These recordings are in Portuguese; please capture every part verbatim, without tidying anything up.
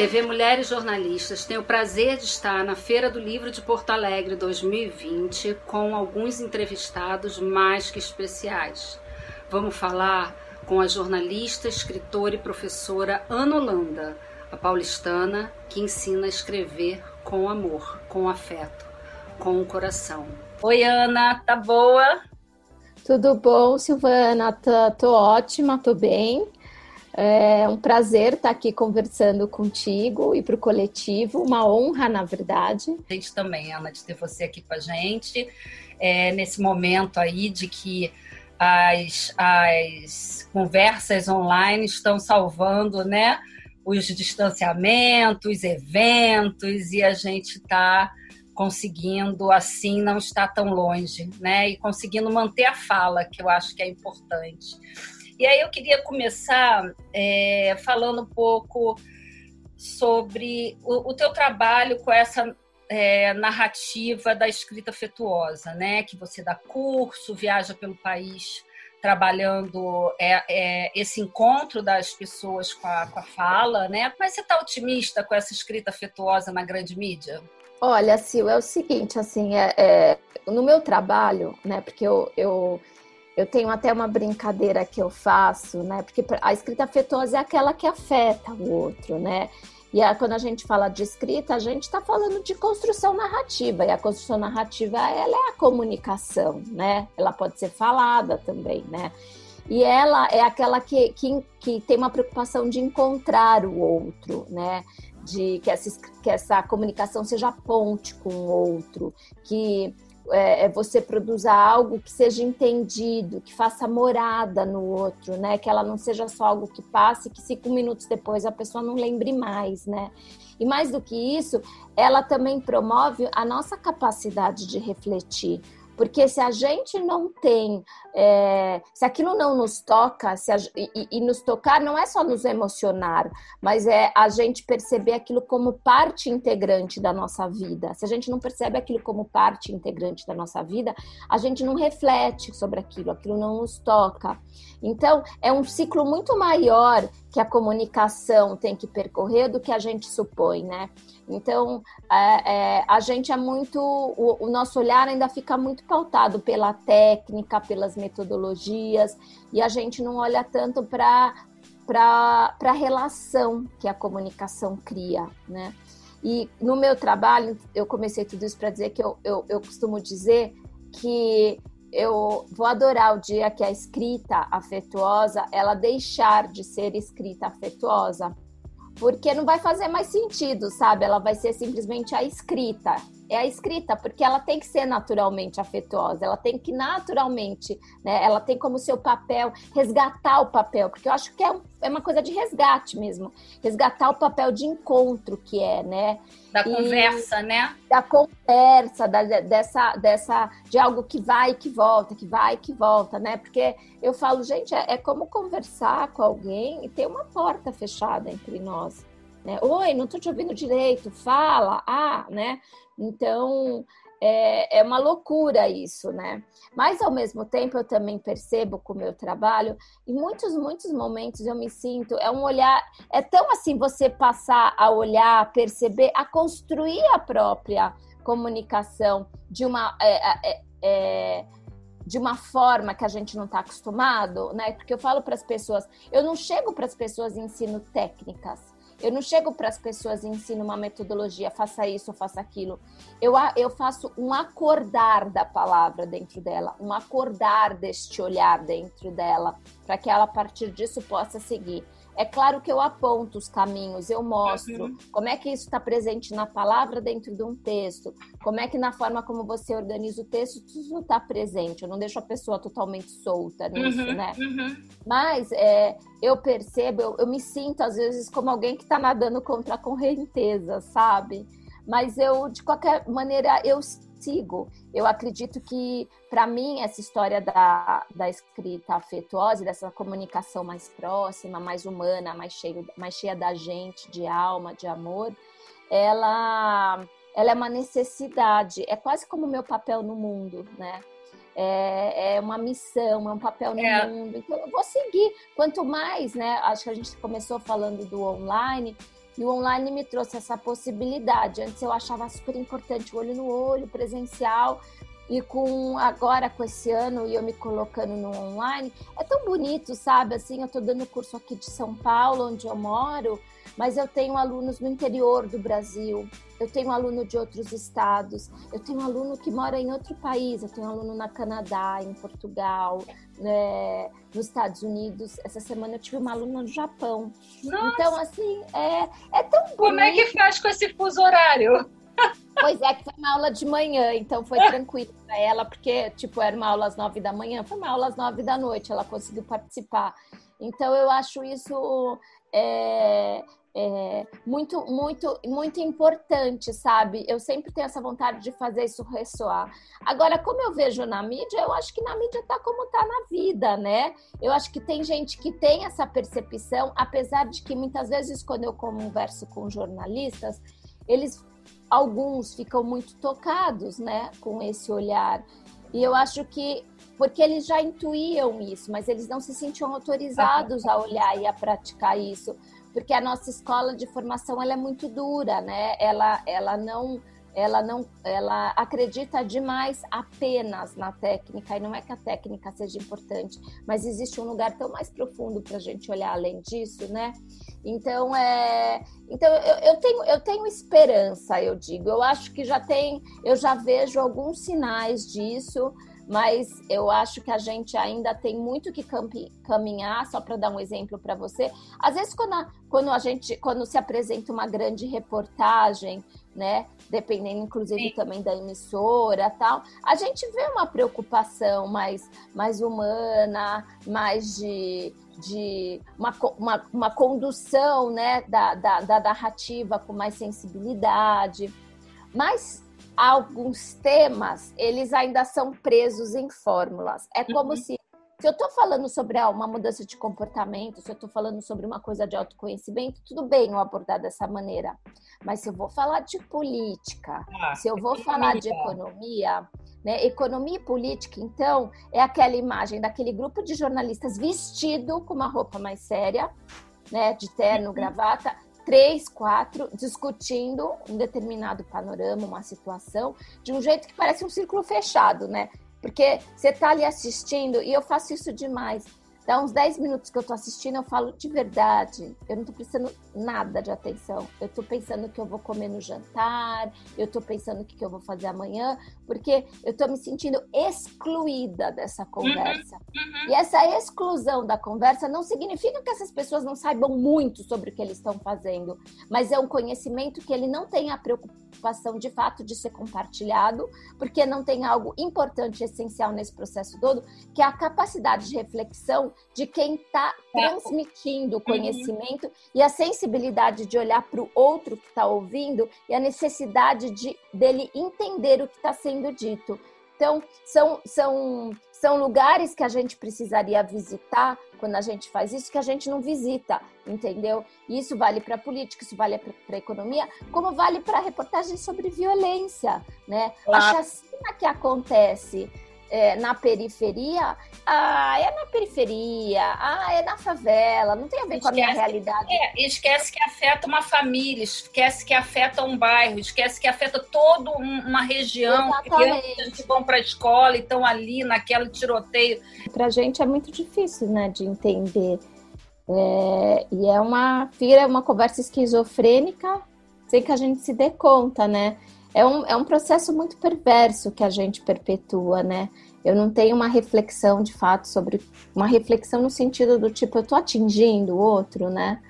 T V Mulheres Jornalistas tem o prazer de estar na Feira do Livro de Porto Alegre dois mil e vinte com alguns entrevistados mais que especiais. Vamos falar com a jornalista, escritora e professora Ana Holanda, a paulistana que ensina a escrever com amor, com afeto, com o coração. Oi, Ana, tá boa? Tudo bom, Silvana? Tô, tô ótima, tô bem. É um prazer estar aqui conversando contigo e para o coletivo, uma honra, na verdade. A gente também, Ana, de ter você aqui com a gente, é, nesse momento aí de que as, as conversas online estão salvando, né, os distanciamentos, eventos, e a gente está conseguindo, assim, não estar tão longe, né, e conseguindo manter a fala, que eu acho que é importante. E aí eu queria começar é, falando um pouco sobre o, o teu trabalho com essa é, narrativa da escrita afetuosa, né? Que você dá curso, viaja pelo país trabalhando é, é, esse encontro das pessoas com a, com a fala, né? Mas você está otimista com essa escrita afetuosa na grande mídia? Olha, Sil, é o seguinte, assim, é, é, no meu trabalho, né? Porque eu... eu... Eu tenho até uma brincadeira que eu faço, né? Porque a escrita afetuosa é aquela que afeta o outro, né? E aí, quando a gente fala de escrita, a gente está falando de construção narrativa. E a construção narrativa, ela é a comunicação, né? Ela pode ser falada também, né? E ela é aquela que, que, que tem uma preocupação de encontrar o outro, né? De que essa, que essa comunicação seja ponte com o outro, que... É você produza algo que seja entendido, que faça morada no outro, né? Que ela não seja só algo que passe, que cinco minutos depois a pessoa não lembre mais, né? E mais do que isso, ela também promove a nossa capacidade de refletir. Porque se a gente não tem, é, se aquilo não nos toca, se a, e, e nos tocar não é só nos emocionar, mas é a gente perceber aquilo como parte integrante da nossa vida. Se a gente não percebe aquilo como parte integrante da nossa vida, a gente não reflete sobre aquilo, aquilo não nos toca. Então, é um ciclo muito maior que a comunicação tem que percorrer do que a gente supõe, né? Então, é, é, a gente é muito... O, o nosso olhar ainda fica muito pautado pela técnica, pelas metodologias, e a gente não olha tanto para para a relação que a comunicação cria, né? E no meu trabalho, eu comecei tudo isso para dizer que eu, eu, eu costumo dizer que eu vou adorar o dia que a escrita afetuosa, ela deixar de ser escrita afetuosa, porque não vai fazer mais sentido, sabe? Ela vai ser simplesmente a escrita. É a escrita, porque ela tem que ser naturalmente afetuosa, ela tem que naturalmente, né? Ela tem como seu papel resgatar o papel, porque eu acho que é, um, é uma coisa de resgate mesmo, resgatar o papel de encontro que é, né? Da e, conversa, né? Da conversa, da, dessa, dessa, de algo que vai e que volta, que vai e que volta, né? Porque eu falo, gente, é, é como conversar com alguém e ter uma porta fechada entre nós, né? Oi, não tô te ouvindo direito, fala, ah, né? Então, é, é uma loucura isso, né? Mas, ao mesmo tempo, eu também percebo com o meu trabalho, em muitos, muitos momentos eu me sinto, é um olhar, é tão assim você passar a olhar, a perceber, a construir a própria comunicação de uma... É, é, é, de uma forma que a gente não está acostumado, né? Porque eu falo para as pessoas, eu não chego para as pessoas e ensino técnicas. Eu não chego para as pessoas e ensino uma metodologia, faça isso, faça aquilo. Eu, eu faço um acordar da palavra dentro dela, um acordar deste olhar dentro dela, para que ela, a partir disso, possa seguir. É claro que eu aponto os caminhos, eu mostro uhum. como é que isso está presente na palavra dentro de um texto, como é que na forma como você organiza o texto, isso não está presente, eu não deixo a pessoa totalmente solta nisso, uhum. né? Uhum. Mas é, eu percebo, eu, eu me sinto às vezes como alguém que está nadando contra a correnteza, sabe? Mas eu, de qualquer maneira, eu sigo. Eu acredito que, para mim, essa história da, da escrita afetuosa, dessa comunicação mais próxima, mais humana, mais, cheio, mais cheia da gente, de alma, de amor, ela, ela é uma necessidade. É quase como o meu papel no mundo, né? É, é uma missão, é um papel no é. mundo. Então, eu vou seguir. Quanto mais, né? Acho que a gente começou falando do online... E o online me trouxe essa possibilidade. Antes eu achava super importante o olho no olho, presencial. E com, agora, com esse ano, e eu me colocando no online, é tão bonito, sabe? Assim, eu tô dando curso aqui de São Paulo, onde eu moro, mas eu tenho alunos no interior do Brasil, eu tenho aluno de outros estados, eu tenho aluno que mora em outro país, eu tenho aluno na Canadá, em Portugal, né, nos Estados Unidos. Essa semana eu tive uma aluna no Japão. Nossa! Então, assim, é, é tão bonito. Como é que faz com esse fuso horário? Pois é, que foi uma aula de manhã, então foi tranquilo para ela, porque, tipo, era uma aula às nove da manhã, foi uma aula às nove da noite, ela conseguiu participar. Então, eu acho isso é, é, muito, muito, muito importante, sabe? Eu sempre tenho essa vontade de fazer isso ressoar. Agora, como eu vejo na mídia, eu acho que na mídia tá como tá na vida, né? Eu acho que tem gente que tem essa percepção, apesar de que, muitas vezes, quando eu converso com jornalistas, eles... alguns ficam muito tocados, né, com esse olhar. E eu acho que, porque eles já intuíam isso, mas eles não se sentiam autorizados a olhar e a praticar isso, porque a nossa escola de formação, ela é muito dura, né? Ela, ela não, ela não, ela acredita demais apenas na técnica, e não é que a técnica seja importante, mas existe um lugar tão mais profundo para a gente olhar além disso, né? Então, é, então eu, eu, tenho, eu tenho esperança, eu digo. Eu acho que já tem, eu já vejo alguns sinais disso, mas eu acho que a gente ainda tem muito que campi, caminhar, só para dar um exemplo para você. Às vezes, quando a, quando a gente, quando se apresenta uma grande reportagem, né, dependendo, inclusive, sim, também da emissora e tal, a gente vê uma preocupação mais, mais humana, mais de... de uma, uma, uma condução, né, da, da, da narrativa com mais sensibilidade, mas alguns temas, eles ainda são presos em fórmulas. É como uhum. se, se eu estou falando sobre ah, uma mudança de comportamento, se eu estou falando sobre uma coisa de autoconhecimento, tudo bem eu abordar dessa maneira, mas se eu vou falar de política, ah, se eu vou economia. falar de economia... Né? Economia e política, então, é aquela imagem daquele grupo de jornalistas vestido com uma roupa mais séria, né? De terno, gravata, três, quatro, discutindo um determinado panorama, uma situação, de um jeito que parece um círculo fechado, né? Porque você está ali assistindo, e eu faço isso demais. Dá uns dez minutos que eu estou assistindo, eu falo de verdade, eu não estou prestando nada de atenção. Eu estou pensando o que eu vou comer no jantar, eu estou pensando o que eu vou fazer amanhã, porque eu estou me sentindo excluída dessa conversa. Uhum, uhum. E essa exclusão da conversa não significa que essas pessoas não saibam muito sobre o que eles estão fazendo, mas é um conhecimento que ele não tem a preocupação, de fato, de ser compartilhado, porque não tem algo importante e essencial nesse processo todo, que é a capacidade de reflexão de quem está transmitindo o conhecimento, uhum, e a sensibilidade de olhar para o outro que está ouvindo e a necessidade de, dele entender o que está sendo dito. Então, são, são, são lugares que a gente precisaria visitar quando a gente faz isso, que a gente não visita, entendeu? E isso vale para a política, isso vale para a economia, como vale para a reportagem sobre violência, né? Claro. A chacina que acontece... É, na periferia, ah, é na periferia, ah, é na favela, não tem a ver esquece, com a minha realidade. É, esquece que afeta uma família, esquece que afeta um bairro, esquece que afeta toda uma região. Exatamente. Crianças que vão para a escola e estão ali naquele tiroteio. Para a gente é muito difícil, né, de entender. É, e é uma, vira uma conversa esquizofrênica sem que a gente se dê conta, né? É um, é um processo muito perverso que a gente perpetua, né? Eu não tenho uma reflexão, de fato, sobre... Uma reflexão no sentido do tipo, eu tô atingindo o outro, né?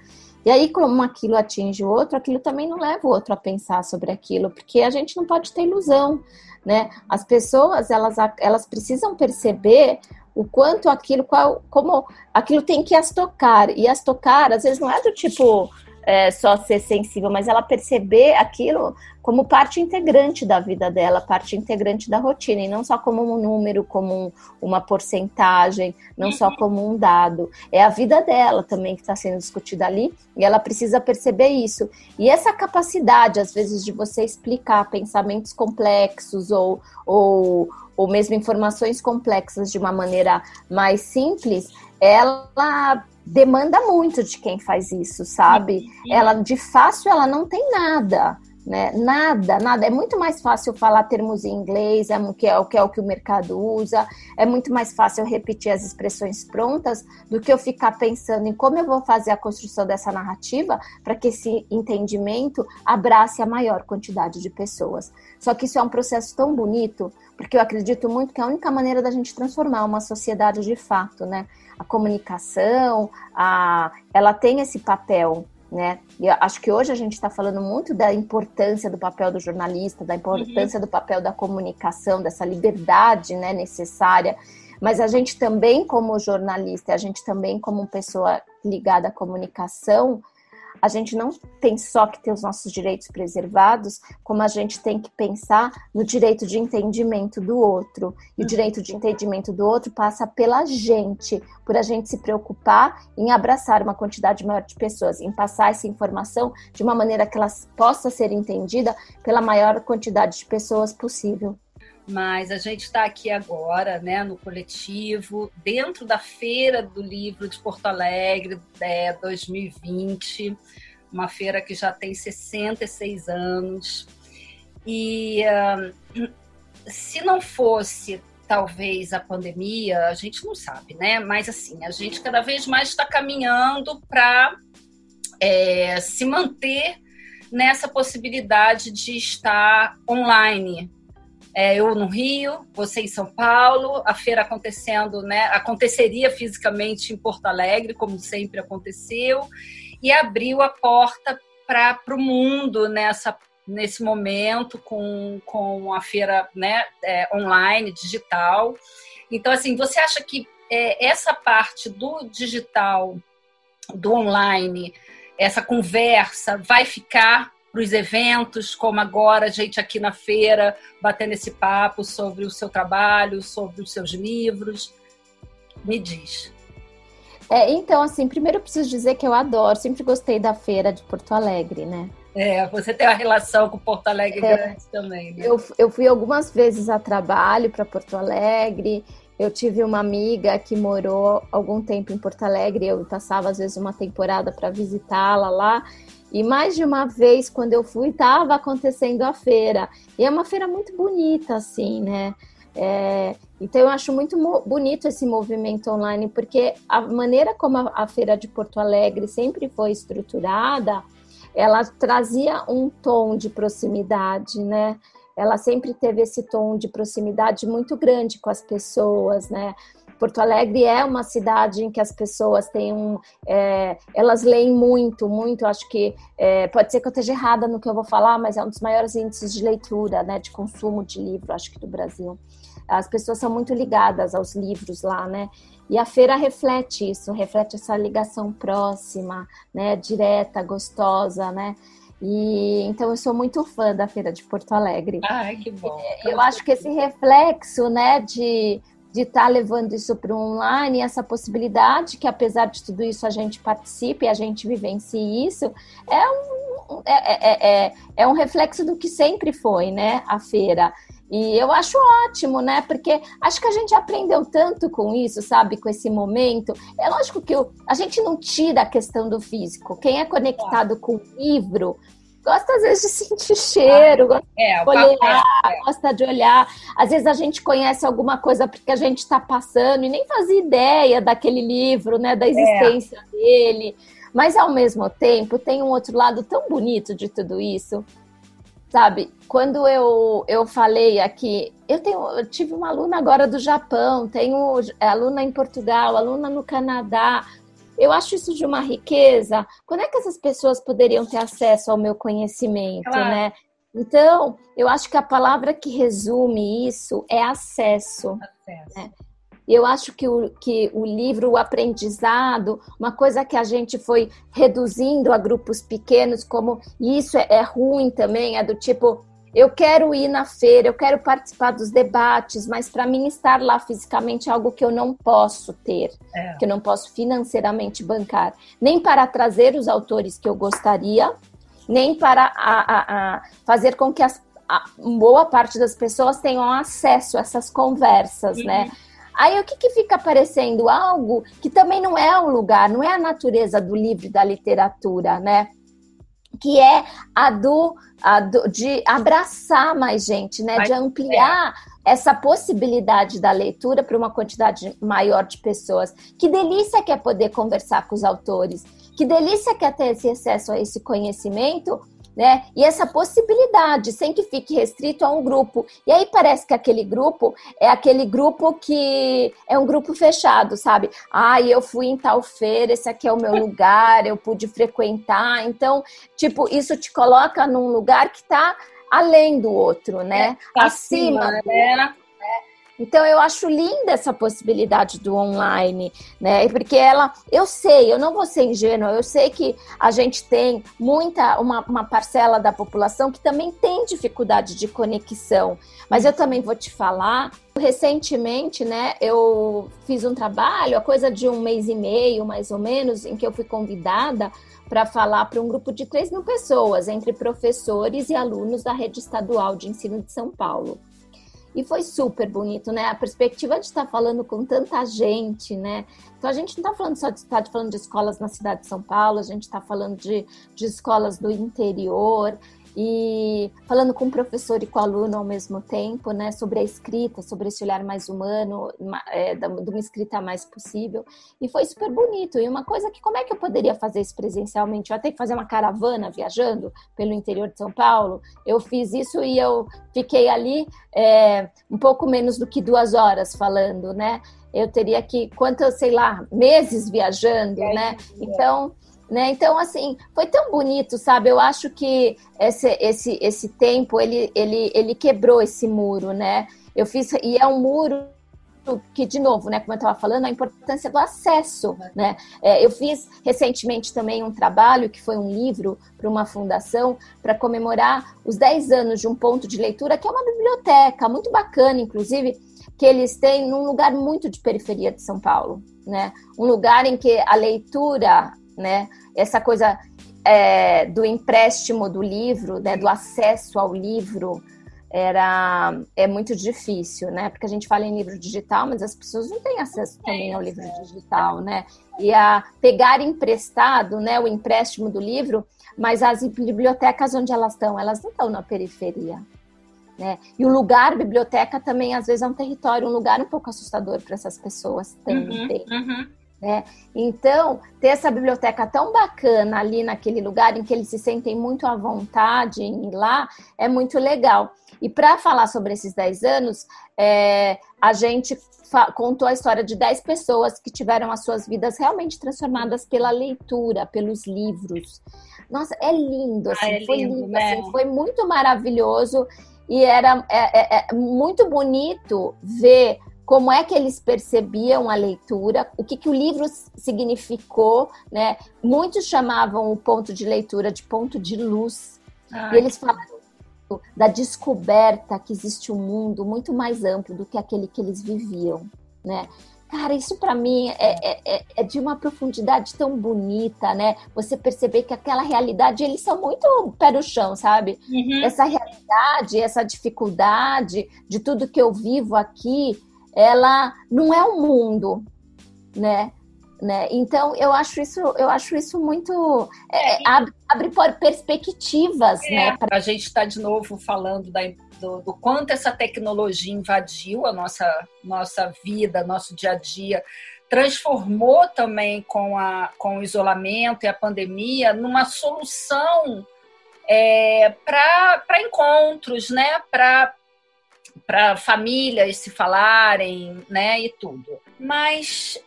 E aí, como aquilo atinge o outro, aquilo também não leva o outro a pensar sobre aquilo, porque a gente não pode ter ilusão, né? As pessoas, elas, elas precisam perceber o quanto aquilo... Qual, como aquilo tem que as tocar. E as tocar, às vezes, não é do tipo... É, só ser sensível, mas ela perceber aquilo como parte integrante da vida dela, parte integrante da rotina, e não só como um número, como um, uma porcentagem, não uhum. só como um dado. É a vida dela também que está sendo discutida ali, e ela precisa perceber isso. E essa capacidade, às vezes, de você explicar pensamentos complexos ou, ou, ou mesmo informações complexas de uma maneira mais simples, ela... demanda muito de quem faz isso, sabe? Ela, de fácil, ela não tem nada, né? Nada, nada. É muito mais fácil falar termos em inglês, é o que é, que é o que o mercado usa, é muito mais fácil repetir as expressões prontas do que eu ficar pensando em como eu vou fazer a construção dessa narrativa para que esse entendimento abrace a maior quantidade de pessoas. Só que isso é um processo tão bonito, porque eu acredito muito que é a única maneira da gente transformar uma sociedade de fato, né? A comunicação, a... ela tem esse papel, né? E eu acho que hoje a gente está falando muito da importância do papel do jornalista, da importância uhum. do papel da comunicação, dessa liberdade, né, necessária, mas a gente também como jornalista, a gente também como pessoa ligada à comunicação, a gente não tem só que ter os nossos direitos preservados, como a gente tem que pensar no direito de entendimento do outro. E uhum. o direito de entendimento do outro passa pela gente, por a gente se preocupar em abraçar uma quantidade maior de pessoas, em passar essa informação de uma maneira que ela possa ser entendida pela maior quantidade de pessoas possível. Mas a gente está aqui agora, né, no coletivo, dentro da Feira do Livro de Porto Alegre, é, dois mil e vinte, uma feira que já tem sessenta e seis anos. E uh, se não fosse, talvez, a pandemia, a gente não sabe, né? Mas, assim, a gente cada vez mais está caminhando para é, se manter nessa possibilidade de estar online. É, eu no Rio, você em São Paulo, a feira acontecendo, né? Aconteceria fisicamente em Porto Alegre, como sempre aconteceu, e abriu a porta para o mundo nessa, nesse momento com, com a feira, né, é, online, digital. Então, assim, você acha que é, essa parte do digital, do online, essa conversa vai ficar para os eventos, como agora a gente aqui na feira, batendo esse papo sobre o seu trabalho, sobre os seus livros? Me diz. É, então, assim, primeiro eu preciso dizer que eu adoro, sempre gostei da feira de Porto Alegre, né? É, você tem uma relação com Porto Alegre é, grande também, né? Eu, eu fui algumas vezes a trabalho para Porto Alegre. Eu tive uma amiga que morou algum tempo em Porto Alegre, eu passava às vezes uma temporada para visitá-la lá, e mais de uma vez, quando eu fui, estava acontecendo a feira, e é uma feira muito bonita, assim, né? É, então eu acho muito mo- bonito esse movimento online, porque a maneira como a, a feira de Porto Alegre sempre foi estruturada, ela trazia um tom de proximidade, né? Ela sempre teve esse tom de proximidade muito grande com as pessoas, né? Porto Alegre é uma cidade em que as pessoas têm um... É, elas leem muito, muito, acho que... É, pode ser que eu esteja errada no que eu vou falar, mas é um dos maiores índices de leitura, né? De consumo de livro, acho que do Brasil. As pessoas são muito ligadas aos livros lá, né? E a feira reflete isso, reflete essa ligação próxima, né? Direta, gostosa, né? E, então, eu sou muito fã da Feira de Porto Alegre. Ai, que bom. Eu acho que esse reflexo, né, de de estar tá levando isso para o online, essa possibilidade que, apesar de tudo isso, a gente participe, a gente vivencie isso, é um, é, é, é, é um reflexo do que sempre foi, né, a feira. E eu acho ótimo, né? Porque acho que a gente aprendeu tanto com isso, sabe? Com esse momento. É lógico que eu, a gente não tira a questão do físico. Quem é conectado com o livro gosta, às vezes, de sentir cheiro, gosta, é, de olhar, é. gosta de olhar. Às vezes a gente conhece alguma coisa porque a gente está passando e nem fazia ideia daquele livro, né? Da existência é. dele. Mas, ao mesmo tempo, tem um outro lado tão bonito de tudo isso. Sabe, quando eu, eu falei aqui, eu, tenho, eu tive uma aluna agora do Japão, tenho aluna em Portugal, aluna no Canadá. Eu acho isso de uma riqueza. Quando é que essas pessoas poderiam ter acesso ao meu conhecimento, claro, né? Então, eu acho que a palavra que resume isso é acesso. Acesso. Né? Eu acho que o, que o livro, o aprendizado, uma coisa que a gente foi reduzindo a grupos pequenos, como isso é, é ruim também, é do tipo, eu quero ir na feira, eu quero participar dos debates, mas para mim estar lá fisicamente é algo que eu não posso ter, é. que eu não posso financeiramente bancar, nem para trazer os autores que eu gostaria, nem para a, a, a fazer com que as, a boa parte das pessoas tenham acesso a essas conversas, uhum. né? Aí o que, que fica aparecendo? Algo que também não é o lugar, não é a natureza do livro e da literatura, né? Que é a do, a do de abraçar mais gente, né? Mas, de ampliar é. essa possibilidade da leitura para uma quantidade maior de pessoas. Que delícia que é poder conversar com os autores, que delícia que é ter esse acesso a esse conhecimento, né? E essa possibilidade, sem que fique restrito a um grupo. E aí parece que aquele grupo é aquele grupo que é um grupo fechado, sabe? Ah, eu fui em tal feira, esse aqui é o meu lugar, eu pude frequentar. Então, tipo, isso te coloca num lugar que tá além do outro, né? É, tá acima, acima né? Então, eu acho linda essa possibilidade do online, né? Porque ela, eu sei, eu não vou ser ingênua, eu sei que a gente tem muita, uma, uma parcela da população que também tem dificuldade de conexão. Mas eu também vou te falar, recentemente, né, eu fiz um trabalho, a coisa de um mês e meio, mais ou menos, em que eu fui convidada para falar para um grupo de três mil pessoas, entre professores e alunos da Rede Estadual de Ensino de São Paulo. E foi super bonito, né? A perspectiva de estar falando com tanta gente, né? Então, a gente não está falando só de estar tá falando de escolas na cidade de São Paulo, a gente está falando de, de escolas do interior e falando com o professor e com o aluno ao mesmo tempo, né? Sobre a escrita, sobre esse olhar mais humano, é, de uma escrita mais possível. E foi super bonito. E uma coisa que, como é que eu poderia fazer isso presencialmente? Eu ia ter que fazer uma caravana viajando pelo interior de São Paulo. Eu fiz isso e eu fiquei ali é, um pouco menos do que duas horas falando, né? Eu teria que, quanto, sei lá, meses viajando, é, né? É. Então... Né? Então, assim, foi tão bonito, sabe? Eu acho que esse, esse, esse tempo, ele, ele, ele quebrou esse muro, né? Eu fiz, e é um muro que, de novo, né, como eu estava falando, a importância do acesso, né? É, eu fiz recentemente também um trabalho que foi um livro para uma fundação para comemorar os dez anos de um ponto de leitura, que é uma biblioteca muito bacana, inclusive, que eles têm num lugar muito de periferia de São Paulo, né? Um lugar em que a leitura... Né? Essa coisa é, do empréstimo do livro, né? Do acesso ao livro era, é muito difícil, né? Porque a gente fala em livro digital, mas as pessoas não têm acesso também ao livro digital, né? E a pegar emprestado, né? O empréstimo do livro, mas as bibliotecas onde elas estão, elas não estão na periferia, né? E o lugar, biblioteca também às vezes é um território, um lugar um pouco assustador para essas pessoas também. Uhum, uhum. Né? Então, ter essa biblioteca tão bacana ali naquele lugar em que eles se sentem muito à vontade em ir lá, é muito legal. E para falar sobre esses dez anos, é, a gente fa- contou a história de dez pessoas que tiveram as suas vidas realmente transformadas pela leitura, pelos livros. Nossa, é lindo, assim, ah, é foi lindo, lindo né? Assim, foi muito maravilhoso e era é, é, é muito bonito ver como é que eles percebiam a leitura, o que, que o livro significou, né? Muitos chamavam o ponto de leitura de ponto de luz. Ai, e eles falaram da descoberta que existe um mundo muito mais amplo do que aquele que eles viviam, né? Cara, isso para mim é, é, é de uma profundidade tão bonita, né? Você perceber que aquela realidade, eles são muito pé no chão, sabe? Uhum. Essa realidade, essa dificuldade de tudo que eu vivo aqui, ela não é o mundo, né? né? Então, eu acho isso, eu acho isso muito... É, abre, abre perspectivas, é, né? Pra... A gente está, de novo, falando da, do, do quanto essa tecnologia invadiu a nossa, nossa vida, nosso dia a dia, transformou também com, a, com o isolamento e a pandemia numa solução é, para encontros, né? Pra, para famílias se falarem, né, e tudo. Mas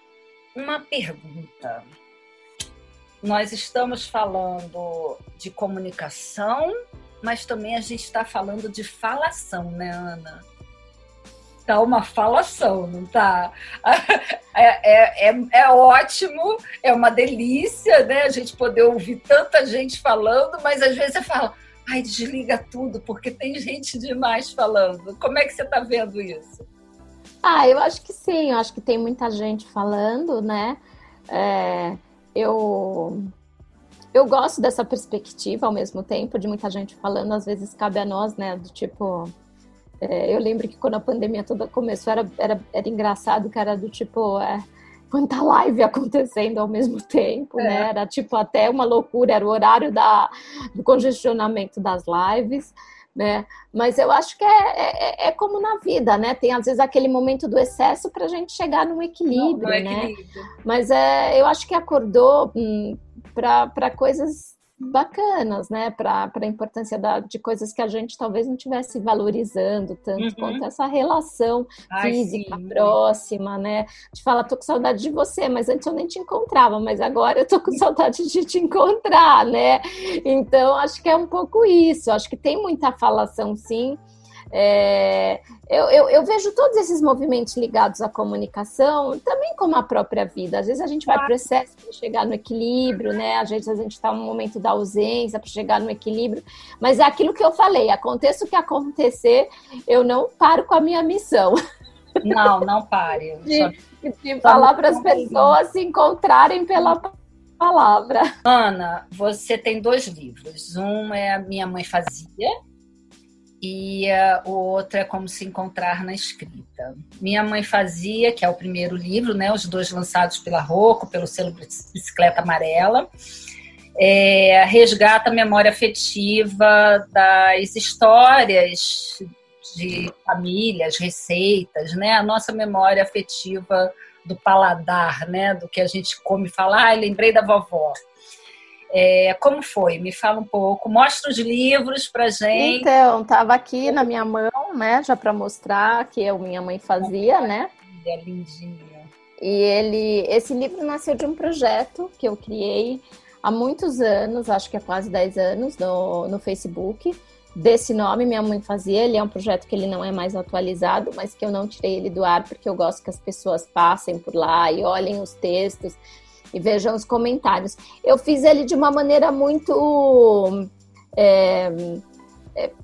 uma pergunta. Nós estamos falando de comunicação, mas também a gente está falando de falação, né, Ana? Tá uma falação, não tá? É, é, é ótimo, é uma delícia, né? A gente poder ouvir tanta gente falando, mas às vezes você fala... Ai, desliga tudo, porque tem gente demais falando. Como é que você está vendo isso? Ah, eu acho que sim. Eu acho que tem muita gente falando, né? É, eu, eu gosto dessa perspectiva, ao mesmo tempo, de muita gente falando. Às vezes cabe a nós, né? Do tipo... É, eu lembro que quando a pandemia toda começou, era, era, era engraçado, que era do tipo... É, quanta live acontecendo ao mesmo tempo, é. né? Era tipo até uma loucura, era o horário da, do congestionamento das lives, né? Mas eu acho que é, é, é como na vida, né? Tem às vezes aquele momento do excesso para a gente chegar num equilíbrio, Não, né? Equilíbrio. Mas é, eu acho que acordou hum, para coisas bacanas, né? Para a importância da, de coisas que a gente talvez não estivesse valorizando tanto, uhum. quanto essa relação Ai, física sim. próxima, né? Te fala, tô com saudade de você, mas antes eu nem te encontrava, mas agora eu tô com saudade de te encontrar, né? Então, acho que é um pouco isso. Acho que tem muita falação, sim. É, eu, eu, eu vejo todos esses movimentos ligados à comunicação, também como a própria vida. Às vezes a gente vai para o excesso para chegar no equilíbrio, né? Às vezes a gente está num momento da ausência para chegar no equilíbrio. Mas é aquilo que eu falei, aconteça o que acontecer, eu não paro com a minha missão. Não, não pare. De, de falar para as pessoas se encontrarem pela palavra. Ana, você tem dois livros. Um é a Minha Mãe Fazia, e uh, o outro é Como Se Encontrar na Escrita. Minha Mãe Fazia, que é o primeiro livro, né? Os dois lançados pela Rocco, pelo selo Bicicleta Amarela, é, resgata a memória afetiva das histórias de famílias, receitas, né? A nossa memória afetiva do paladar, né? Do que a gente come e fala, ah, lembrei da vovó. É, como foi? Me fala um pouco. Mostra os livros pra gente. Então, tava aqui na minha mão, né? Já para mostrar, que eu, minha mãe fazia, Nossa, né? É lindinho. E ele, esse livro nasceu de um projeto que eu criei há muitos anos, acho que há quase dez anos, no, no Facebook, desse nome, Minha Mãe Fazia. Ele é um projeto que ele não é mais atualizado, mas que eu não tirei ele do ar, porque eu gosto que as pessoas passem por lá e olhem os textos e vejam os comentários. Eu fiz ele de uma maneira muito... É,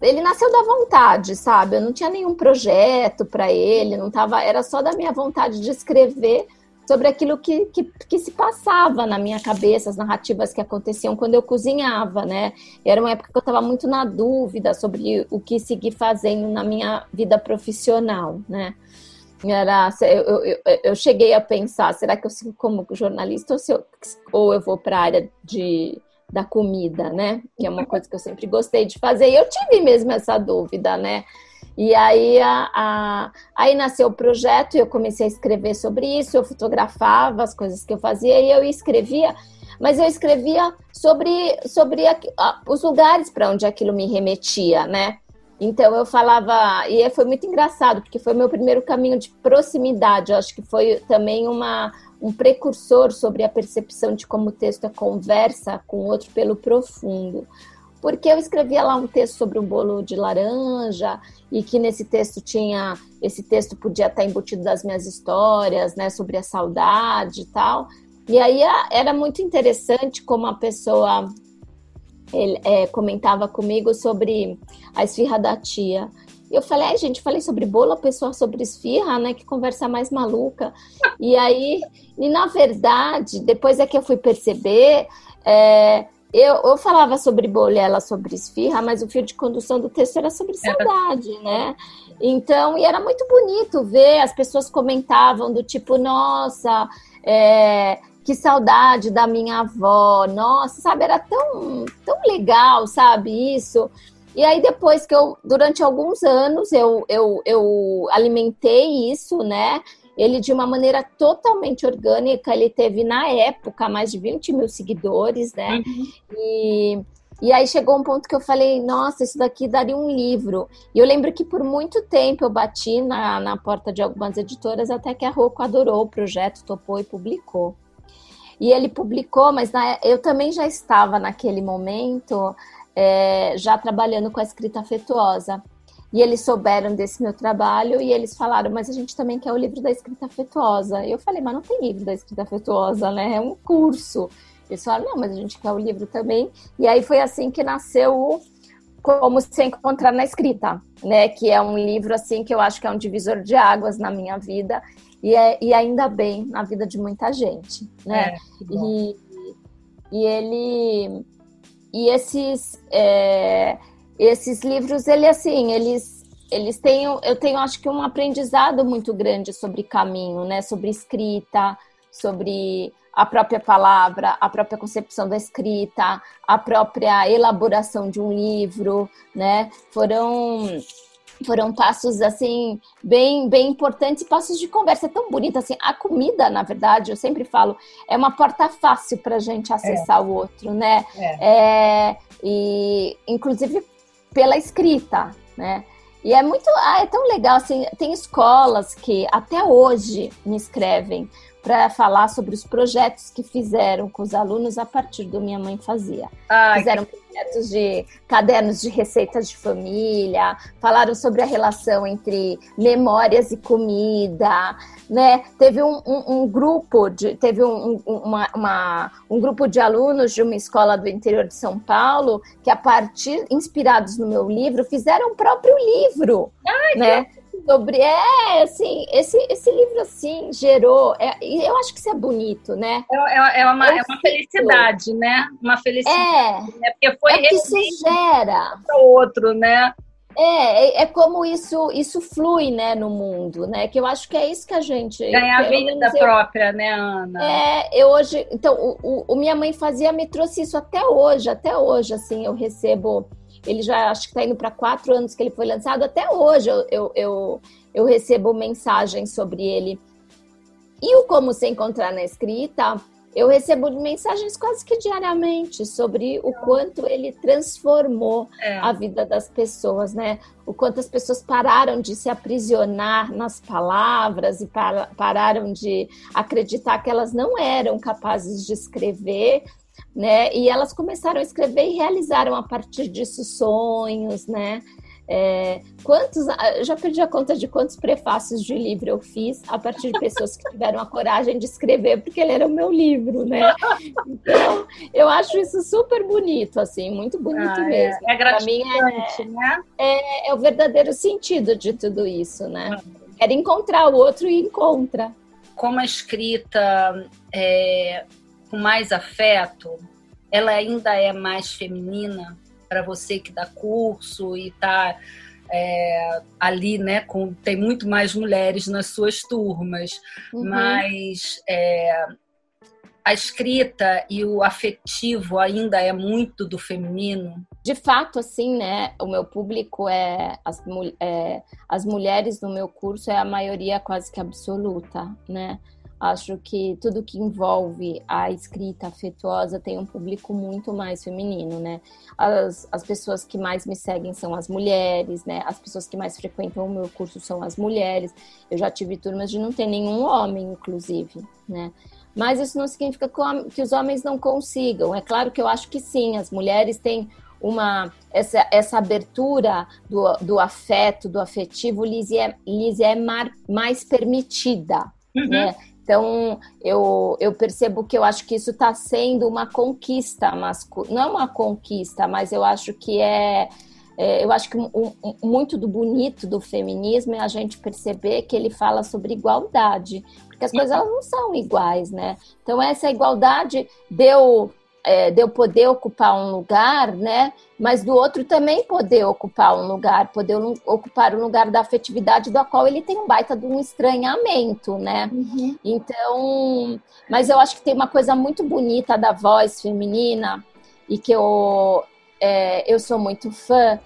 ele nasceu da vontade, sabe? Eu não tinha nenhum projeto para ele, não tava, era só da minha vontade de escrever sobre aquilo que, que, que se passava na minha cabeça, as narrativas que aconteciam quando eu cozinhava, né? Era uma época que eu estava muito na dúvida sobre o que seguir fazendo na minha vida profissional, né? Era, eu, eu, eu cheguei a pensar, será que eu sigo como jornalista ou, se eu, ou eu vou para a área de, da comida, né? Que é uma coisa que eu sempre gostei de fazer. E eu tive mesmo essa dúvida, né? E aí, a, a, aí nasceu o projeto e eu comecei a escrever sobre isso. Eu fotografava as coisas que eu fazia e eu escrevia... Mas eu escrevia sobre, sobre a, a, os lugares para onde aquilo me remetia, né? Então eu falava, e foi muito engraçado, porque foi meu primeiro caminho de proximidade. Eu acho que foi também uma, um precursor sobre a percepção de como o texto é conversa com o outro pelo profundo. Porque eu escrevia lá um texto sobre um bolo de laranja, e que nesse texto tinha, esse texto podia estar embutido das minhas histórias, né, sobre a saudade e tal. E aí era muito interessante como a pessoa... Ele é, comentava comigo sobre a esfirra da tia. E eu falei, ai, gente, falei sobre bolo, a pessoa sobre esfirra, né? Que conversa mais maluca. E aí, e na verdade, depois é que eu fui perceber, é, eu, eu falava sobre bolo e ela sobre esfirra, mas o fio de condução do texto era sobre saudade, né? Então, e era muito bonito ver, as pessoas comentavam do tipo, nossa, é... que saudade da minha avó, nossa, sabe, era tão, tão legal, sabe, isso. E aí depois que eu, durante alguns anos, eu, eu, eu alimentei isso, né, ele de uma maneira totalmente orgânica. Ele teve, na época, mais de vinte mil seguidores, né, uhum. e... E aí chegou um ponto que eu falei, nossa, isso daqui daria um livro. E eu lembro que por muito tempo eu bati na, na porta de algumas editoras, até que a Rocco adorou o projeto, topou e publicou. E ele publicou, mas na, eu também já estava naquele momento é, já trabalhando com a escrita afetuosa. E eles souberam desse meu trabalho e eles falaram, mas a gente também quer o livro da escrita afetuosa. E eu falei, mas não tem livro da escrita afetuosa, né? É um curso. Eles falaram, não, mas a gente quer o livro também. E aí foi assim que nasceu o Como Se Encontrar na Escrita, né? Que é um livro, assim, que eu acho que é um divisor de águas na minha vida. E, é, e ainda bem, na vida de muita gente, né? É, e, e ele... E esses... É, esses livros, ele, assim, eles... eles têm, eu tenho, acho que, um aprendizado muito grande sobre caminho, né? Sobre escrita, sobre a própria palavra, a própria concepção da escrita, a própria elaboração de um livro, né? Foram... Foram passos, assim, bem, bem importantes, passos de conversa tão bonita, assim. A comida, na verdade, eu sempre falo, é uma porta fácil para a gente acessar é. o outro, né? É. É, e, inclusive, pela escrita, né? E é muito, ah, é tão legal, assim, tem escolas que até hoje me escrevem para falar sobre os projetos que fizeram com os alunos a partir do Minha Mãe Fazia. Ai, fizeram projetos de cadernos de receitas de família, falaram sobre a relação entre memórias e comida, né? Teve um, um, um grupo de, teve um, uma, uma, um grupo de alunos de uma escola do interior de São Paulo que, a partir, inspirados no meu livro, fizeram o próprio livro. Ai, né? Que... Sobre, é, assim, esse, esse livro, assim, gerou... É, eu acho que isso é bonito, né? É, é, uma, é uma felicidade, né? Uma felicidade, é, né? Porque foi... É o que se gera. Para o outro, né? É, é, é como isso, isso flui, né, no mundo, né? Que eu acho que é isso que a gente... Ganhar a vida própria, né, Ana? É, eu hoje... Então, o, o Minha Mãe Fazia me trouxe isso até hoje, até hoje, assim, eu recebo... Ele já, acho que está indo para quatro anos que ele foi lançado. Até hoje eu, eu, eu, eu recebo mensagens sobre ele. E o Como Se Encontrar na Escrita, eu recebo mensagens quase que diariamente sobre o quanto ele transformou é. a vida das pessoas, né? O quanto as pessoas pararam de se aprisionar nas palavras e para, pararam de acreditar que elas não eram capazes de escrever, né? E elas começaram a escrever e realizaram a partir disso sonhos, né? É, quantos, eu já perdi a conta de quantos prefácios de livro eu fiz a partir de pessoas que tiveram a coragem de escrever porque ele era o meu livro, né? Então, eu acho isso super bonito, assim, muito bonito ah, mesmo. É, é gratificante, né? É, é o verdadeiro sentido de tudo isso, né? Era encontrar o outro e encontra. Como a escrita... É... com mais afeto, ela ainda é mais feminina para você que dá curso e está é, ali, né? Com, tem muito mais mulheres nas suas turmas, uhum. mas é, a escrita e o afetivo ainda é muito do feminino. De fato, assim, né? O meu público é as, é, as mulheres no meu curso é a maioria quase que absoluta, né? Acho que tudo que envolve a escrita afetuosa tem um público muito mais feminino, né? As, as pessoas que mais me seguem são as mulheres, né? As pessoas que mais frequentam o meu curso são as mulheres. Eu já tive turmas de não ter nenhum homem, inclusive, né? Mas isso não significa que os homens não consigam. É claro que eu acho que sim, as mulheres têm... Uma, essa, essa abertura do, do afeto, do afetivo, lhes é, lhes é mar, mais permitida, uhum. né? Então, eu, eu percebo que eu acho que isso está sendo uma conquista masculina. Não é uma conquista, mas eu acho que é... é eu acho que um, um, muito do bonito do feminismo é a gente perceber que ele fala sobre igualdade. Porque as coisas elas não são iguais, né? Então, essa igualdade deu... É, de eu poder ocupar um lugar, né? Mas do outro também poder ocupar um lugar, poder um, ocupar um lugar da afetividade, da qual ele tem um baita de um estranhamento, né? Uhum. Então, mas eu acho que tem uma coisa muito bonita da voz feminina e que eu, é, eu sou muito fã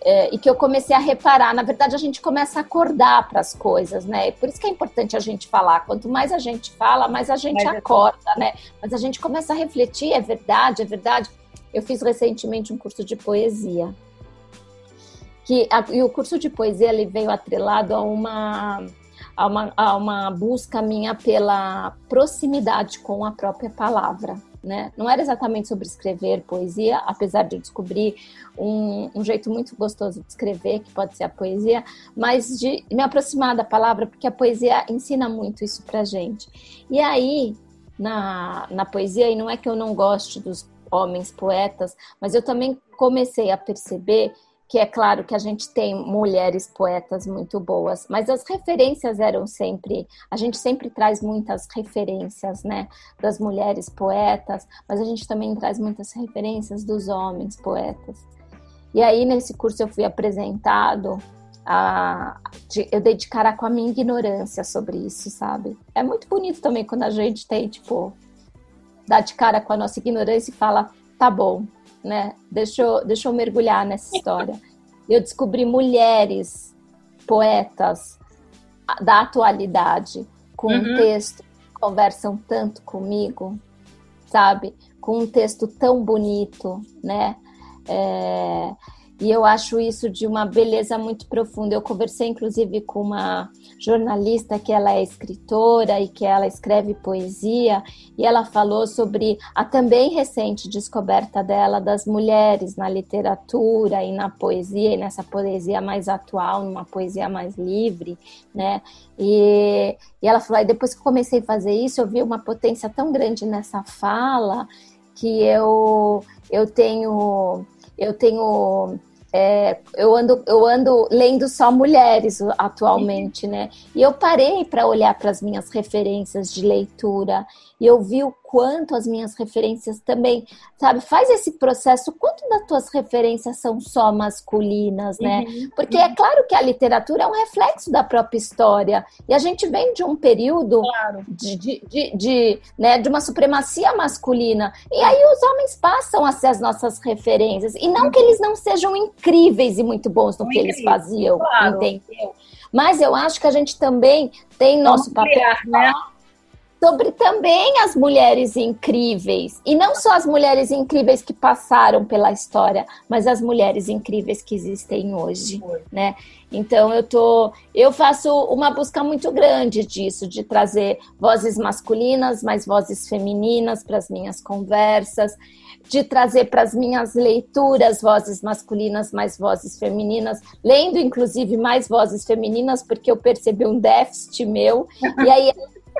é, e que eu comecei a reparar. Na verdade, a gente começa a acordar para as coisas, né? E por isso que é importante a gente falar. Quanto mais a gente fala, mais a gente mas acorda, né? Mas a gente começa a refletir, é verdade, é verdade. Eu fiz recentemente um curso de poesia. Que, a, e o curso de poesia ele veio atrelado a uma, a, uma, a uma busca minha pela proximidade com a própria palavra. Né? Não era exatamente sobre escrever poesia, apesar de eu descobrir um, um jeito muito gostoso de escrever, que pode ser a poesia, mas de me aproximar da palavra, porque a poesia ensina muito isso pra gente. E aí, na, na poesia, e não é que eu não goste dos homens poetas, mas eu também comecei a perceber que é claro que a gente tem mulheres poetas muito boas, mas as referências eram sempre... A gente sempre traz muitas referências, né, das mulheres poetas, mas a gente também traz muitas referências dos homens poetas. E aí, nesse curso, eu fui apresentado a, de eu dedicar com a minha ignorância sobre isso, sabe? É muito bonito também quando a gente tem, tipo, dá de cara com a nossa ignorância e fala, tá bom, né? Deixa eu, deixa eu mergulhar nessa história. Eu descobri mulheres poetas da atualidade com uhum. um texto que conversam tanto comigo, sabe? Com um texto tão bonito, né? É... E eu acho isso de uma beleza muito profunda. Eu conversei, inclusive, com uma jornalista que ela é escritora e que ela escreve poesia, e ela falou sobre a também recente descoberta dela das mulheres na literatura e na poesia, e nessa poesia mais atual, numa poesia mais livre, né? E, e ela falou, e depois que eu comecei a fazer isso, eu vi uma potência tão grande nessa fala que eu, eu tenho... Eu tenho... É, eu, ando, eu ando lendo só mulheres atualmente, né? E eu parei para olhar para as minhas referências de leitura e eu vi o quanto as minhas referências também, sabe? Faz esse processo, quanto das tuas referências são só masculinas, né? Uhum. Porque é claro que a literatura é um reflexo da própria história e a gente vem de um período claro. de, de, de, de, né, de uma supremacia masculina e aí os homens passam a ser as nossas referências e não que eles não sejam incríveis e muito bons no muito que eles incrível, faziam, claro. Entendeu? Mas eu acho que a gente também tem nosso Vamos papel criar, né? sobre também as mulheres incríveis. E não só as mulheres incríveis que passaram pela história, mas as mulheres incríveis que existem hoje, né? Então eu tô, eu faço uma busca muito grande disso, de trazer vozes masculinas, mas vozes femininas para as minhas conversas, de trazer para as minhas leituras vozes masculinas, mais vozes femininas, lendo inclusive mais vozes femininas, porque eu percebi um déficit meu, e aí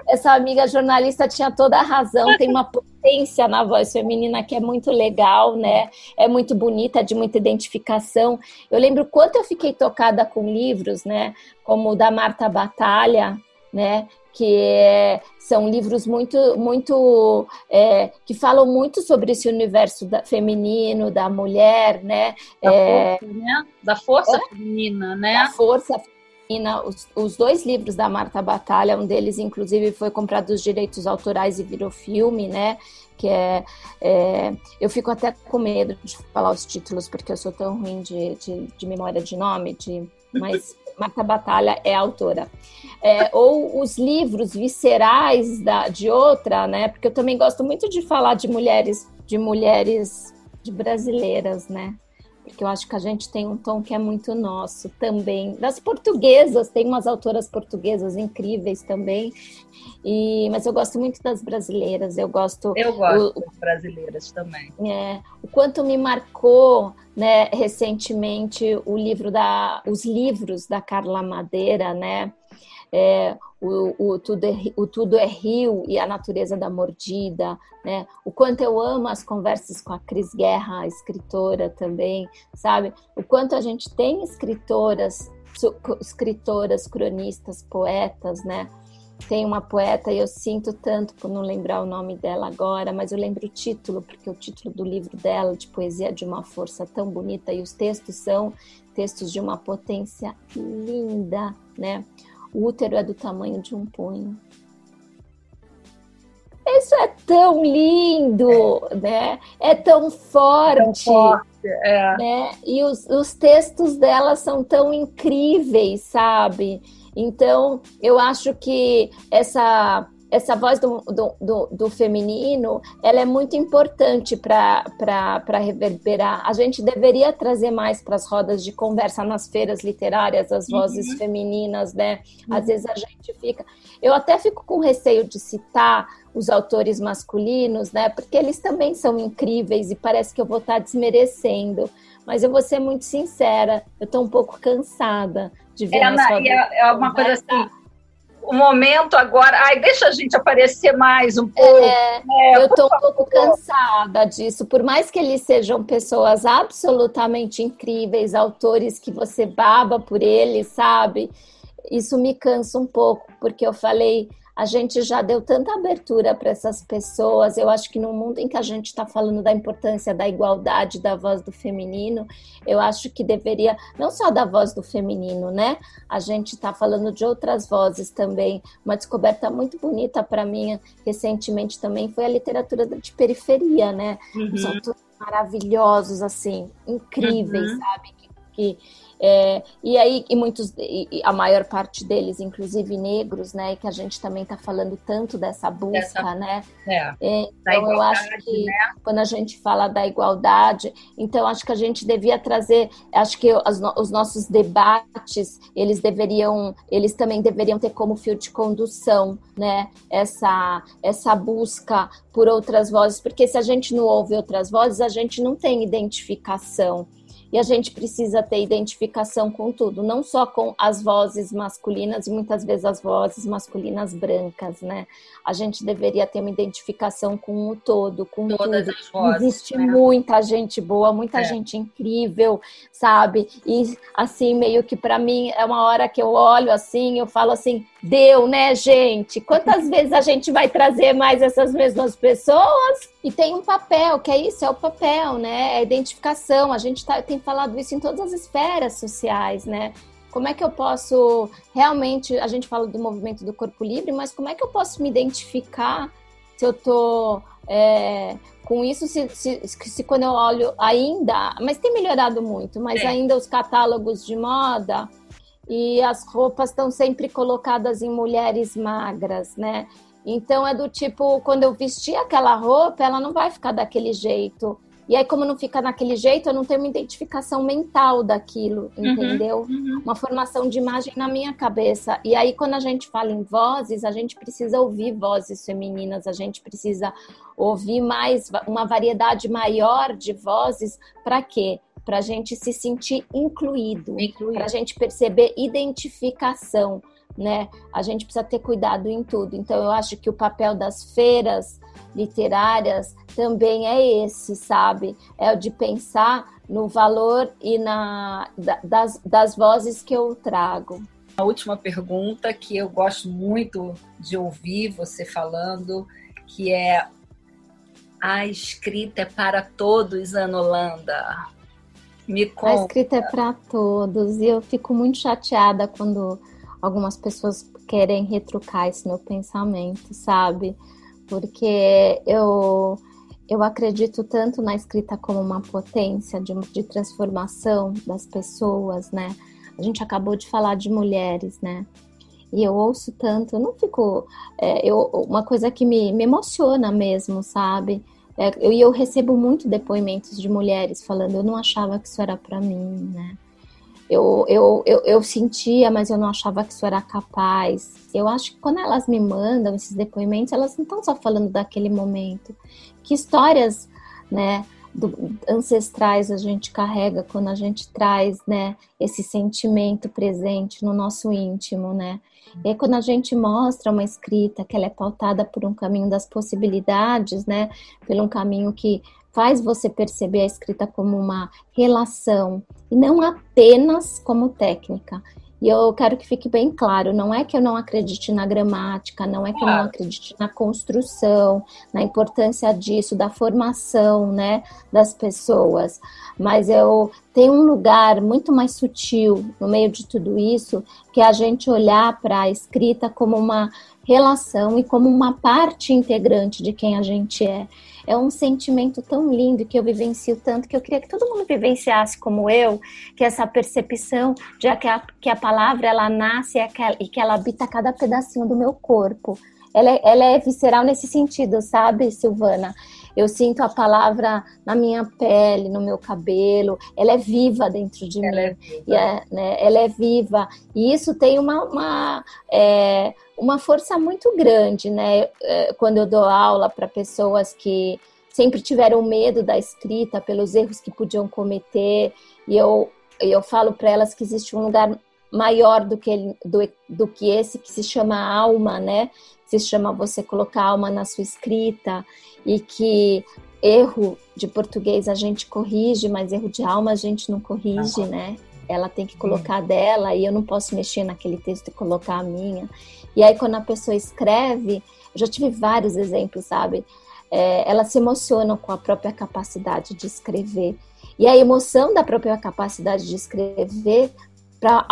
essa amiga jornalista tinha toda a razão, tem uma potência na voz feminina que é muito legal, né? É muito bonita, é de muita identificação. Eu lembro quanto eu fiquei tocada com livros, né? Como o da Marta Batalha, né? Que é, são livros muito, muito é, que falam muito sobre esse universo da, feminino, da mulher, né? Da, é, força, né? da força é, feminina, né? Da força feminina. Os, os dois livros da Marta Batalha, um deles inclusive foi comprado os direitos autorais e virou filme, né, que é, é... Eu fico até com medo de falar os títulos, porque eu sou tão ruim de, de, de memória de nome, de... mas Marta Batalha é a autora. É, ou os livros viscerais da, de outra, né, porque eu também gosto muito de falar de mulheres, de mulheres de brasileiras, né. Porque eu acho que a gente tem um tom que é muito nosso também. Das portuguesas, tem umas autoras portuguesas incríveis também. E, mas eu gosto muito das brasileiras. Eu gosto... Eu gosto o, das brasileiras também. É, o quanto me marcou, né, recentemente o livro da, os livros da Carla Madeira, né? É, o, o, tudo é, o Tudo é Rio e a Natureza da Mordida, né? O quanto eu amo as conversas com a Cris Guerra, a escritora também, sabe? O quanto a gente tem escritoras, su, escritoras, cronistas, poetas, né? Tem uma poeta, e eu sinto tanto por não lembrar o nome dela agora, mas eu lembro o título, porque o título do livro dela, de poesia, é de uma força tão bonita, e os textos são textos de uma potência linda, né? O útero é do tamanho de um punho. Isso é tão lindo, né? É tão forte. É tão forte, é. Né? E os, os textos dela são tão incríveis, sabe? Então, eu acho que essa, essa voz do, do, do, do feminino, ela é muito importante para reverberar. A gente deveria trazer mais para as rodas de conversa, nas feiras literárias, as vozes uhum. femininas, né? Uhum. Às vezes a gente fica... Eu até fico com receio de citar os autores masculinos, né? Porque eles também são incríveis e parece que eu vou estar desmerecendo. Mas eu vou ser muito sincera, eu estou um pouco cansada de ver... É, na, e é, é uma coisa assim... O momento agora... Ai, deixa a gente aparecer mais um pouco. É, é, eu tô um pouco cansada disso. Por mais que eles sejam pessoas absolutamente incríveis, autores que você baba por eles, sabe? Isso me cansa um pouco, porque eu falei... a gente já deu tanta abertura para essas pessoas. Eu acho que no mundo em que a gente está falando da importância da igualdade, da voz do feminino, eu acho que deveria, não só da voz do feminino, né? A gente está falando de outras vozes também. Uma descoberta muito bonita para mim, recentemente também, foi a literatura de periferia, né? Uhum. Os autores maravilhosos, assim, incríveis, uhum. sabe? Que, é, e aí, e muitos, e a maior parte deles, inclusive negros, né? E que a gente também está falando tanto dessa busca, Essa, né? É, então, eu acho que, né? Quando a gente fala da igualdade, então acho que a gente devia trazer, acho que os, os nossos debates, eles deveriam, eles também deveriam ter como fio de condução, né? Essa, essa busca por outras vozes, porque se a gente não ouve outras vozes, a gente não tem identificação. E a gente precisa ter identificação com tudo, não só com as vozes masculinas e muitas vezes as vozes masculinas brancas, né? A gente deveria ter uma identificação com o todo, com todas tudo. As vozes. Existe, né? Muita gente boa, muita é. gente incrível, sabe? E assim, meio que para mim é uma hora que eu olho assim, eu falo assim, deu, né, gente? Quantas vezes a gente vai trazer mais essas mesmas pessoas? E tem um papel, que é isso, é o papel, né? É a identificação, a gente tá, tem falado isso em todas as esferas sociais, né? Como é que eu posso realmente, a gente fala do movimento do corpo livre, mas como é que eu posso me identificar se eu tô é, com isso, se, se, se quando eu olho ainda, mas tem melhorado muito, mas é. ainda os catálogos de moda e as roupas estão sempre colocadas em mulheres magras, né? Então é do tipo, quando eu vestir aquela roupa, ela não vai ficar daquele jeito. E aí, como não fica naquele jeito, eu não tenho uma identificação mental daquilo, entendeu? Uhum, uhum. Uma formação de imagem na minha cabeça. E aí, quando a gente fala em vozes, a gente precisa ouvir vozes femininas, a gente precisa ouvir mais, uma variedade maior de vozes, para quê? Para a gente se sentir incluído, incluído. Para a gente perceber identificação, né? A gente precisa ter cuidado em tudo. Então, eu acho que o papel das feiras literárias também é esse, sabe? É o de pensar no valor e na, das, das vozes que eu trago. A última pergunta que eu gosto muito de ouvir você falando, que é: a escrita é para todos, Ana Holanda? Me conta. A escrita é para todos, e eu fico muito chateada quando algumas pessoas querem retrucar esse meu pensamento, sabe? Porque eu, eu acredito tanto na escrita como uma potência de, de transformação das pessoas, né? A gente acabou de falar de mulheres, né? E eu ouço tanto, eu não fico... É, eu, uma coisa que me, me emociona mesmo, sabe? E é, eu, eu recebo muito depoimentos de mulheres falando, eu não achava que isso era pra mim, né? Eu, eu, eu, eu sentia, mas eu não achava que isso era capaz. Eu acho que quando elas me mandam esses depoimentos, elas não estão só falando daquele momento. Que histórias, né, do, ancestrais a gente carrega quando a gente traz, né, esse sentimento presente no nosso íntimo, né? E aí, quando a gente mostra uma escrita que ela é pautada por um caminho das possibilidades, né, pelo um caminho que faz você perceber a escrita como uma relação, e não apenas como técnica. E eu quero que fique bem claro, não é que eu não acredite na gramática, não é que eu não acredite na construção, na importância disso, da formação, né, das pessoas, mas eu tenho um lugar muito mais sutil no meio de tudo isso, que é a gente olhar para a escrita como uma relação e como uma parte integrante de quem a gente é. É um sentimento tão lindo que eu vivencio tanto, que eu queria que todo mundo vivenciasse como eu, que essa percepção, já que a, que a palavra ela nasce e que ela habita cada pedacinho do meu corpo. Ela é, ela é visceral nesse sentido, sabe, Silvana? Eu sinto a palavra na minha pele, no meu cabelo, ela é viva dentro de ela mim. É é, né? Ela é viva. E isso tem uma... uma é, uma força muito grande, né? Quando eu dou aula para pessoas que sempre tiveram medo da escrita, pelos erros que podiam cometer, e eu, eu falo para elas que existe um lugar maior do que, do, do que esse, que se chama alma, né? Se chama você colocar alma na sua escrita, e que erro de português a gente corrige, mas erro de alma a gente não corrige, né? ela tem que colocar dela e eu não posso mexer naquele texto e colocar a minha. E aí quando a pessoa escreve, eu já tive vários exemplos, sabe? É, elas se emocionam com a própria capacidade de escrever. E a emoção da própria capacidade de escrever, para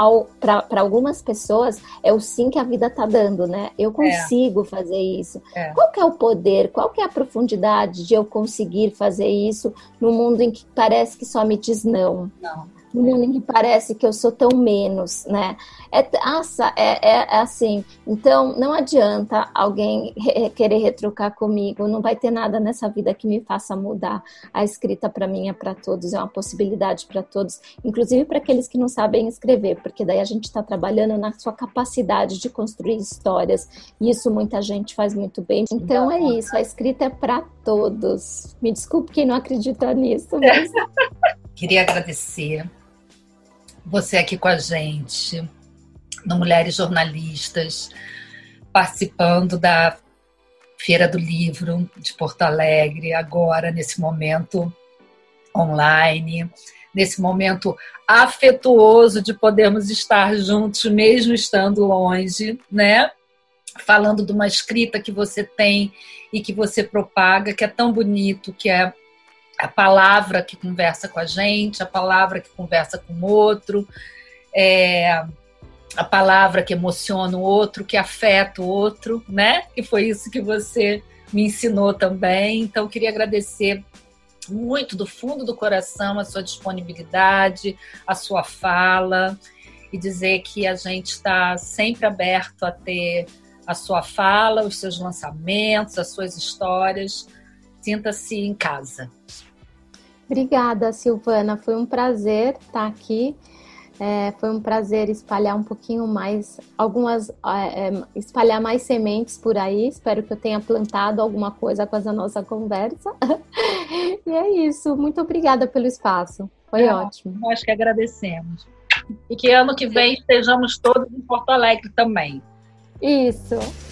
algumas pessoas, é o sim que a vida está dando, né? Eu consigo é. fazer isso. É. Qual que é o poder? Qual que é a profundidade de eu conseguir fazer isso no mundo em que parece que só me diz não? Não. No mundo em que parece que eu sou tão menos, né? É, é, é assim, então não adianta alguém re- querer retrucar comigo, não vai ter nada nessa vida que me faça mudar. A escrita para mim é para todos, é uma possibilidade para todos, inclusive para aqueles que não sabem escrever, porque daí a gente está trabalhando na sua capacidade de construir histórias, e isso muita gente faz muito bem. Então é isso, a escrita é para todos. Me desculpe quem não acredita nisso, mas... Queria agradecer você aqui com a gente, no Mulheres Jornalistas, participando da Feira do Livro de Porto Alegre, agora, nesse momento online, nesse momento afetuoso de podermos estar juntos, mesmo estando longe, né? Falando de uma escrita que você tem e que você propaga, que é tão bonito, que é a palavra que conversa com a gente, a palavra que conversa com o outro, é, a palavra que emociona o outro, que afeta o outro, né? E foi isso que você me ensinou também. Então, eu queria agradecer muito do fundo do coração a sua disponibilidade, a sua fala, e dizer que a gente está sempre aberto a ter a sua fala, os seus lançamentos, as suas histórias. Sinta-se em casa. Obrigada, Silvana. Foi um prazer estar aqui. É, foi um prazer espalhar um pouquinho mais, algumas, é, espalhar mais sementes por aí. Espero que eu tenha plantado alguma coisa com essa nossa conversa. E é isso. Muito obrigada pelo espaço. Foi é, ótimo. Nós que agradecemos. E que ano que vem estejamos todos em Porto Alegre também. Isso.